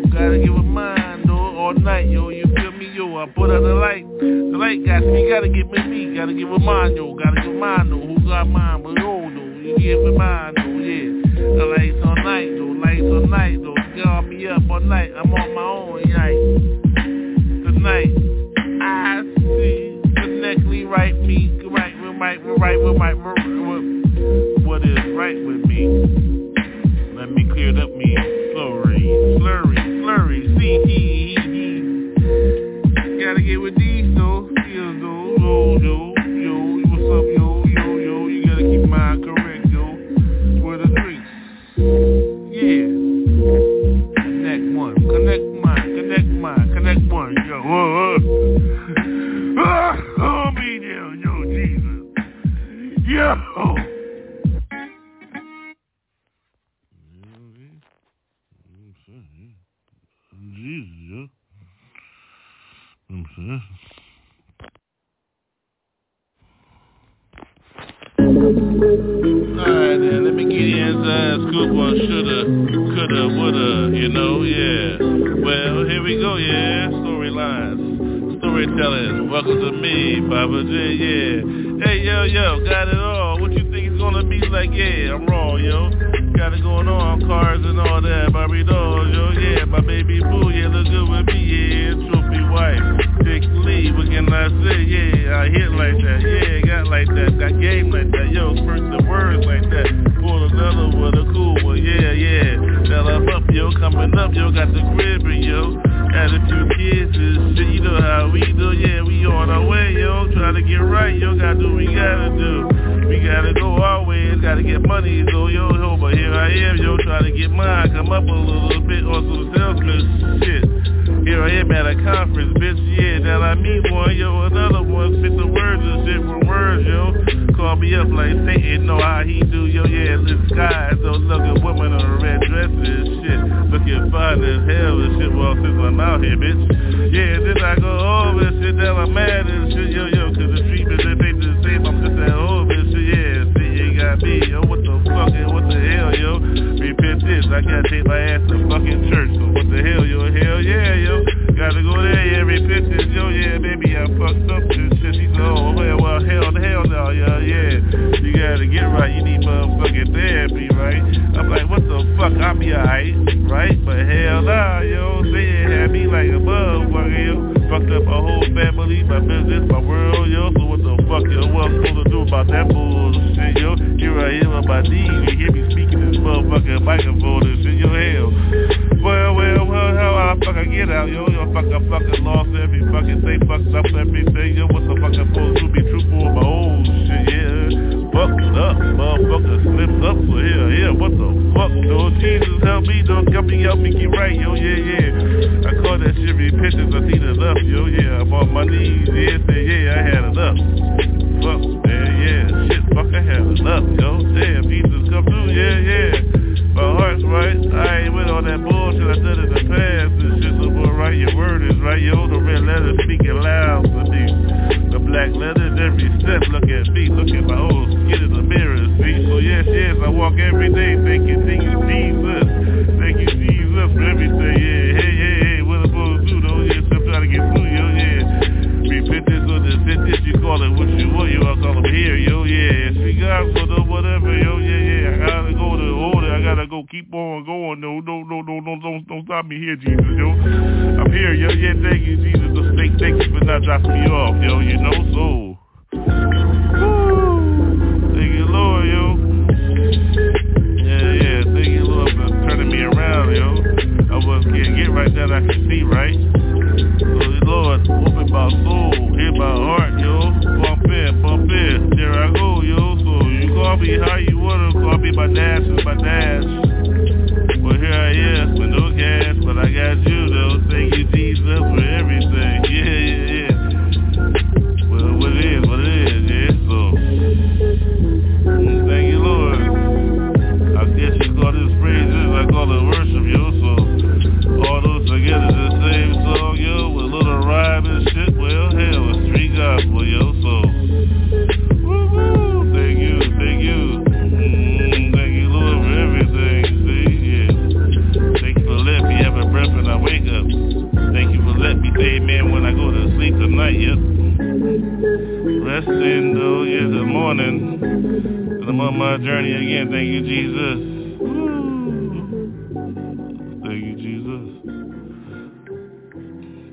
Gotta put out the light. The light got me, gotta get with me, gotta get with mine, yo, gotta get mine, yo. Who got mine, but yo, do you get with mine, yo, yeah. The lights all night, though, lights all night, though. Y'all be up all night, I'm on my own, yikes. Tonight, I see, connectly right me, what is right with me? Let me clear it up, me slurry, see, gotta get with these though, skills though, yo, what's up, yo, you gotta keep mine correct, yo, where the drinks, yeah, connect one, yo, oh, me down, yo, Jesus, yo. Alright then, let me get you inside, scoop on shoulda, coulda, woulda, you know, yeah. Well, here we go, yeah, storylines, storytelling, welcome to me, Poppa J, yeah. Hey, yo, got it all, what you think it's gonna be like, yeah, I'm raw, yo. Got it going on, cars and all that, Bobby dolls, yo, yeah, my baby boo, yeah, look good with me, yeah, trophy wife, thick Lee, what can I say, yeah, I hit like that, yeah, got like that, got game like that, yo, first the words like that, pull another with a cool one, yeah, tell I'm up, yo, coming up, yo, got the cribbing, yo, had a few kids and shit, you know how we do, yeah, we on our way, yo, trying to get right, yo, gotta do what we gotta do. We gotta go our ways, gotta get money, so yo, but here I am, yo, try to get mine, come up a little bit on some salesman shit. Here I am at a conference, bitch, yeah, that I meet one, yo, another one, spit the words and shit from words, yo. Call me up like Satan, know how he do, yo, yeah, in the sky, those looking women on red dresses and shit, looking fine as hell and shit, well, since I'm out here, bitch. Yeah, then I go over and shit, now I'm mad and shit, yo, cause the treatment, they think the same, I'm just that old bitch, yeah, see, you got me, yo, what the fuck, and what the hell, yo, repent this, I gotta take my ass to fucking church, so what the hell, yo, hell yeah, yo, gotta go there, yeah, repent this, yo, yeah, baby, I fucked up this shit, he's all, well, hell no, yo, yeah, you gotta get right, you need motherfucking therapy, right, I'm like, what the fuck, I'll be alright, right, but hell nah, yo, they ain't had me like a motherfucker, yo, fucked up my whole family, my business, my world, yo, so what the fuck, yo, what I'm supposed to do about that bull? Shit, yo, here I am on my knees, you hear me speaking this motherfucking microphone and shit, yo, hell. Well, how I fucking get out, yo, fucking lost every fucking thing, fucked up everything, yo, what the fuck I'm supposed to be truthful with my own shit, yeah, fucked up, motherfucker, slipped up, so yeah, what the fuck, yo, Jesus, help me, don't help me get right, yo, yeah, I call that shit repentance, I need enough, yo, yeah, I'm on my knees, yeah, I had enough, fuck, man, yeah, shit. Fuck, I had enough, yo, damn, Jesus come through, yeah, my heart's right, I ain't with all that bullshit I did in the past, and shit, so boy, right, your word is right, yo, the red letters speaking loud for me, the black letters every step, look at me, look at my old skin in the mirror, see, so yes, I walk every day, thank you, Jesus, for everything, yeah, hey, what I'm supposed to do, though, yeah, so I'm trying to get through, yo, yeah, repentance or dissentance, you call it what you want, you all call them here, yo, yeah, see God for the whatever, yo, yeah, I gotta go to order, I gotta go keep on going, no, don't stop me here, Jesus, yo, I'm here, yo, yeah, thank you, Jesus, thank you for not dropping me off, yo, you know, so, woo, thank you, Lord, yo, yeah, thank you, Lord, for turning me around, yo, I wasn't getting it right that I can see, right? Lord, open my soul, hit my heart, yo. Bump in, there I go, yo. So you call me how you wanna, call me my dash. Well, here I am, with no gas, but I got you, though. Thank you, Jesus, for everything, yeah. Well, what it is, yeah. on my journey again. Thank you, Jesus. Woo. Thank you, Jesus.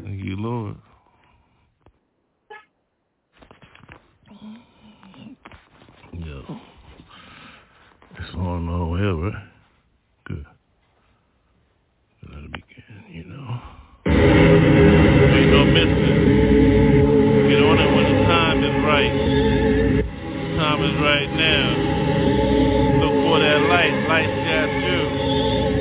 Thank you, Lord. Yo. It's on over here, right? Good. That'll be good, you know. Ain't no missing. Get on it when the time is right. The time is right now. Look for that light. Light's got you.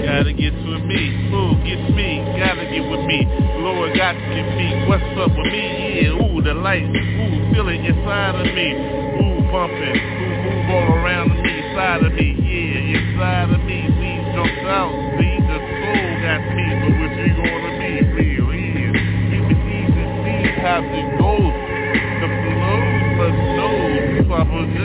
Gotta get with me. Ooh, get me. Gotta get with me. Lord, got to get me. What's up with me? Yeah, ooh, the light. Ooh, feel it inside of me. Ooh, bumping. Ooh, move all around me. Inside of me. Yeah, inside of me. We jumped out. See, the soul got me. But what you gonna be? Real is. You can even see how it goes. The flow must know. Poppa J.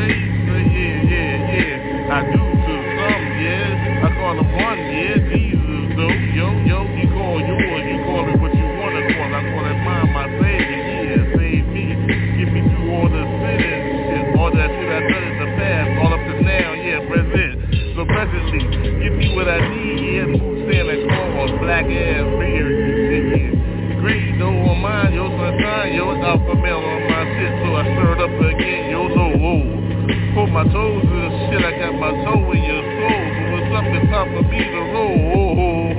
Yeah. I do to some, yeah. I call them one, yeah. Jesus, though. Yo. You call yours. You call it what you wanna call. I call it mine, my baby. Yeah, save me. Get me through all the sins. All that shit I done in the past. All up to now, yeah. Present. So presently, give me what I need. Yeah, stand like small, black ass beard. Yeah. Greed, though, on mine, yo, sunshine, yo, it's alpha male on my shit, so I stirred up again, yo, no, whoa, put my toes in the shit, I got my toe in your soul, so what's up, it's time for me to roll,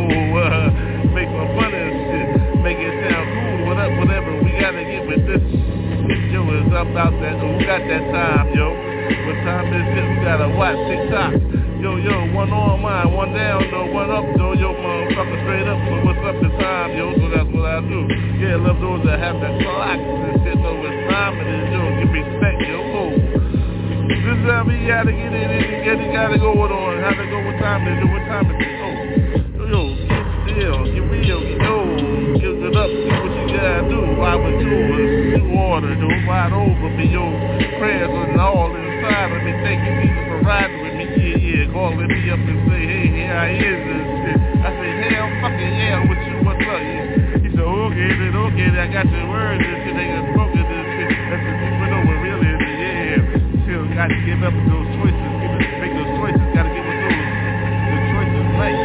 make my fun and shit, make it sound cool, whatever, we gotta get with this shit, yo, it's up out that, who got that time, yo, what time is it, we gotta watch TikTok, yo, one on mine, one down, no, one up, though, yo, motherfucker, straight up, so what's up, it's time, yo, so that's what I do. Yeah, love those that have that clock and shit, know it's time and it's yo, give respect, yo, oh. This is how we gotta get in and get it, gotta go it on, how to go with time and do what time it is, oh. Yo, get still, get real, get old, give it up, see what you gotta do, why would you, it's new order, do it wide over me, yo, prayers and all inside of me, thank you, Jesus, for riding with me, yeah, calling me up and say, hey, here I is, and shit, I say, hell, fucking yeah, with you, what's up, yeah. Okay, I got your words and shit, they just broke it and shit. That's the people know what really is, yeah. Still gotta give up those choices, make those choices, gotta give up those choices, like.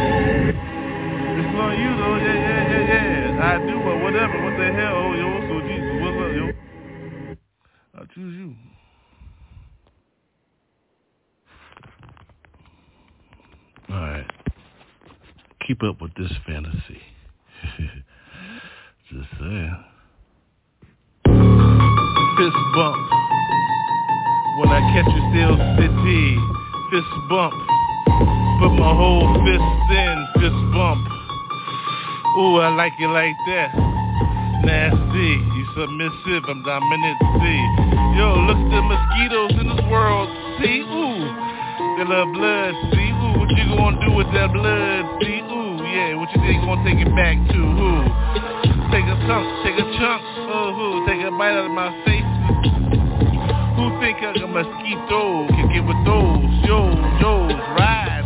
It's on you though, yeah. I do but whatever, what the hell, oh, yo, so Jesus, what's up, yo? I choose you. Alright. Keep up with this fantasy. Just saying. Fist bumps. When I catch you still city. Fist bump. Put my whole fist in. Fist bump. Ooh, I like it like that. Nasty. You submissive. I'm dominant. See. Yo, look at the mosquitoes in this world. See. Ooh. They love blood. See. Ooh. What you gonna do with that blood? See. Ooh. Yeah. What you think you gonna take it back to? Ooh. Take a chunk, oh, take a bite out of my face. Who think a mosquito can get with those? Yo's, ride.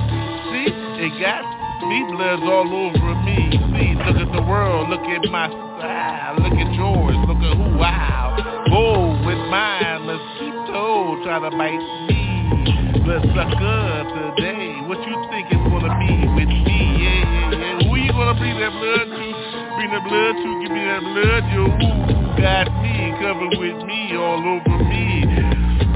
See, it got me, blood's all over me. See, look at the world, look at my style, look at yours, look at who I go with my mosquito, try to bite me. Blood sucker today, what you think it's gonna be with me? Yeah. Who you gonna bring that blood to? Bring the blood to, give me that blood, yo, ooh, got me, covered with me, all over me,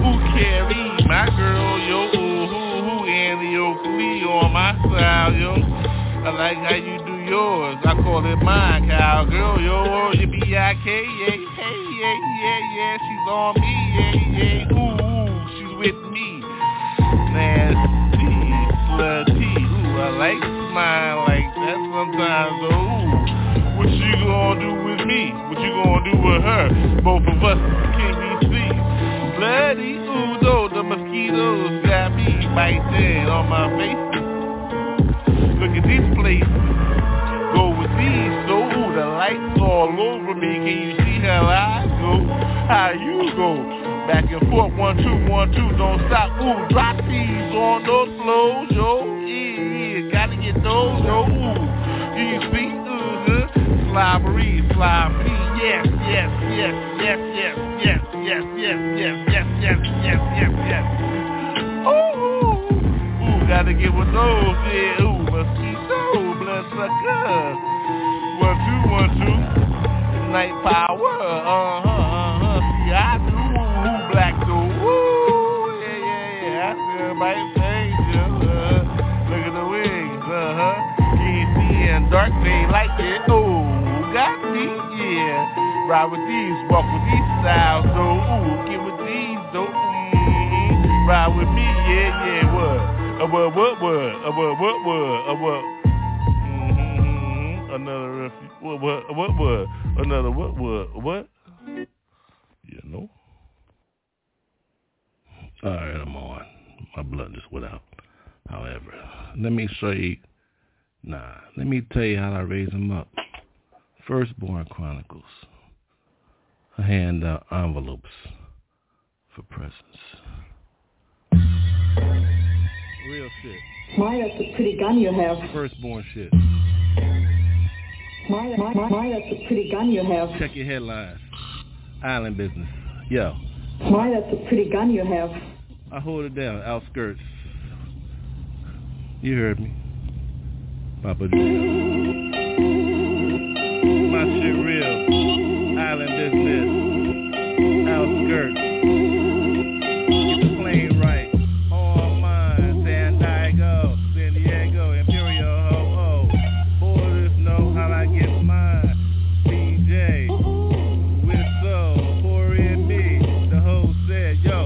who carry my girl, yo, ooh, who, Annie Oakley on my style, yo, I like how you do yours, I call it mine, cowgirl, yo, oh, you B-I-K, yeah, she's on me, yeah, ooh, she's with me, nasty, slutty, ooh, I like mine like that sometimes, ooh. What you gonna do with me? What you gonna do with her? Both of us can't be seen. Bloody ooh, though, the mosquitoes got me right there on my face. Look at these places. Go with these, though. Ooh, the lights all over me. Can you see how I go? How you go? Back and forth, 1, 2, 1, 2. Don't stop. Ooh, drop these on those flows, yo. Yeah, gotta get those, yo. Ooh, do you see? Slobbery, yes. Ooh. gotta get with those, yeah, ooh, mosquito, bloodsucker. 1, 2, 1, 2, night power, see, I do, ooh, black do, ooh, yeah, I see everybody change, look at the wigs, can't see in dark, they ain't like it, ooh, got me, yeah. Ride with these, walk with these styles, though. Ooh, get with these, though. Mm-hmm. Ride with me, yeah, yeah. What? What? Mm-hmm. Another refuge. What? Another what? You know. All right, I'm on. My blood just went out. However, let me show you. Let me tell you how I raise them up. Firstborn Chronicles. I hand out envelopes for presents. Real shit. My, that's a pretty gun you have. Firstborn shit. My, that's a pretty gun you have. Check your headlines. Island business. Yo. My, that's a pretty gun you have. I hold it down. Outskirts. You heard me. Papa J. My shit real. Island business, outskirts, get the plane right, all mine, San Diego, Imperial, ho, ho, borders know how I get mine, DJ, whistle, 4ND, the whole said, yo,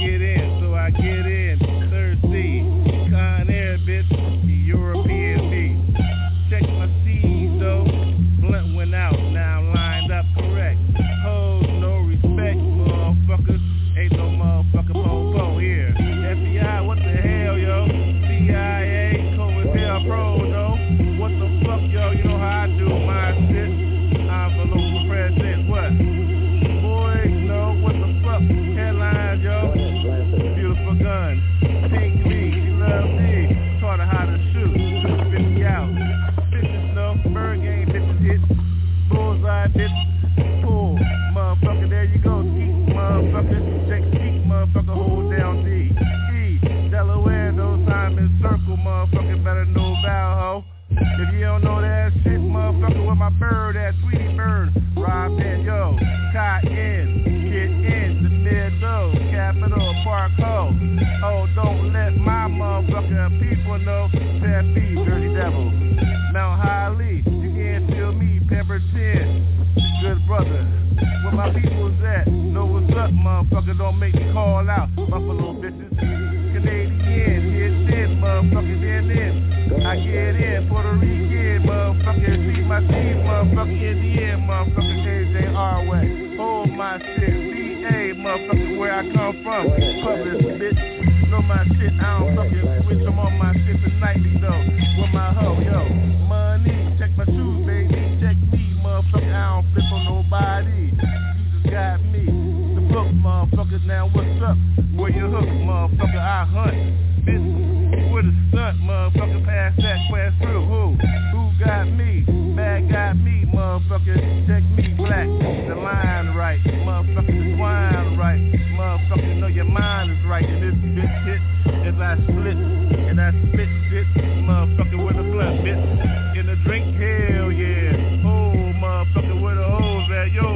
get in, so I get in, thirsty, Con Air, bitch, the European me, check my C's, though, blunt went out, now I'm lined up correct. Hoes, no respect, motherfuckers. Ain't no motherfucking po-po here. FBI, what the hell, yo? CIA, Cointel Pro, no? What the fuck, yo? You know how I do my shit. I'm for local president, what? Boys, no, what the fuck? Headlines, yo. Beautiful gun. Pink me, she love me. Taught her how to shoot. 50 out. Bitches, no. Bird game, bitches hit. Bullseye, bitch, pull, motherfucker, there you go, cheek, motherfucker, check cheek, motherfucker, hold down D, E, Delaware, those time in circle, motherfucker, better know about, ho, if you don't know that shit, motherfucker, with my bird, that sweetie bird, Rob and yo, tie in, get in, the middle, Capitol Park, ho, oh, don't let my motherfucking people know, Peppy, dirty devil, Mount Holly, feel me, pepper 10, good brother, where my people's at, know what's up, motherfucker, don't make me call out, Buffalo bitches, Canadian, get in, motherfucker, then I get in, Puerto Rican, motherfucker, see my team, motherfucker, Indian, motherfucker, KJR way, hold my shit, CA, motherfucker, where I come from, public bitch. Know my shit, I don't fucking switch, I'm on my shit tonight, though, with my hoe, yo, money, check my shoes, baby, check me, motherfucker, I don't flip on nobody, Jesus got me, the book, motherfuckers, now what's up, where you hook, motherfucker, I hunt, bitch, with a stunt, motherfucker, pass that quest through, who got me, bad got me, motherfucker, check me, black, the line right, motherfucker, the wine right, motherfucker, know your mind is right, and this bitch hit, as I split, and I spit shit, motherfucker with a blunt, bitch, in a drink, hell yeah, oh, motherfucker, where the hoes at, yo,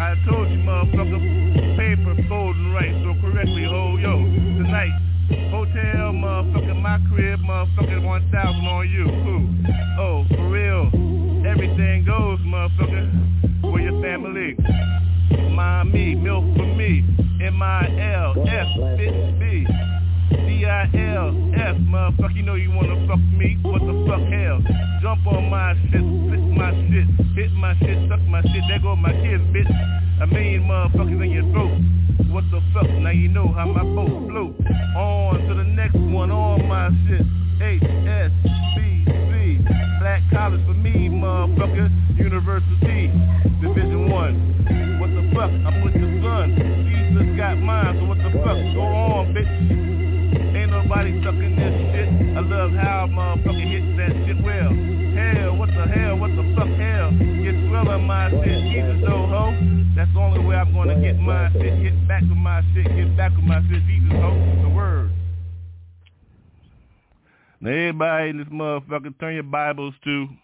I told you, motherfucker, paper folding right, so correctly, ho, yo, tonight, hotel, motherfucker, my crib, motherfucker, 1,000 on you, who, oh, for real, everything goes, motherfucker, where your family, Miami, milk for me, MILF, DILF, motherfucker, you know you wanna fuck me, what the fuck, hell, jump on my shit, flip my shit, hit my shit, suck my shit, there go my kids, bitch, a million motherfuckers in your throat, what the fuck, now you know how my boat float, on to the next one, on my shit, HSBC, black college for me, motherfucker, university, division 1, what the fuck, I'm with your son, Jesus got mine, so what the fuck, go on, bitch. Ain't nobody sucking this shit. I love how motherfucker hits that shit well. Hell, what the fuck, hell? Get swell on my shit, Jesus, oh ho. That's the only way I'm gonna get my shit. Get back with my shit, Jesus, ho. The word. Now everybody in this motherfucker, turn your Bibles to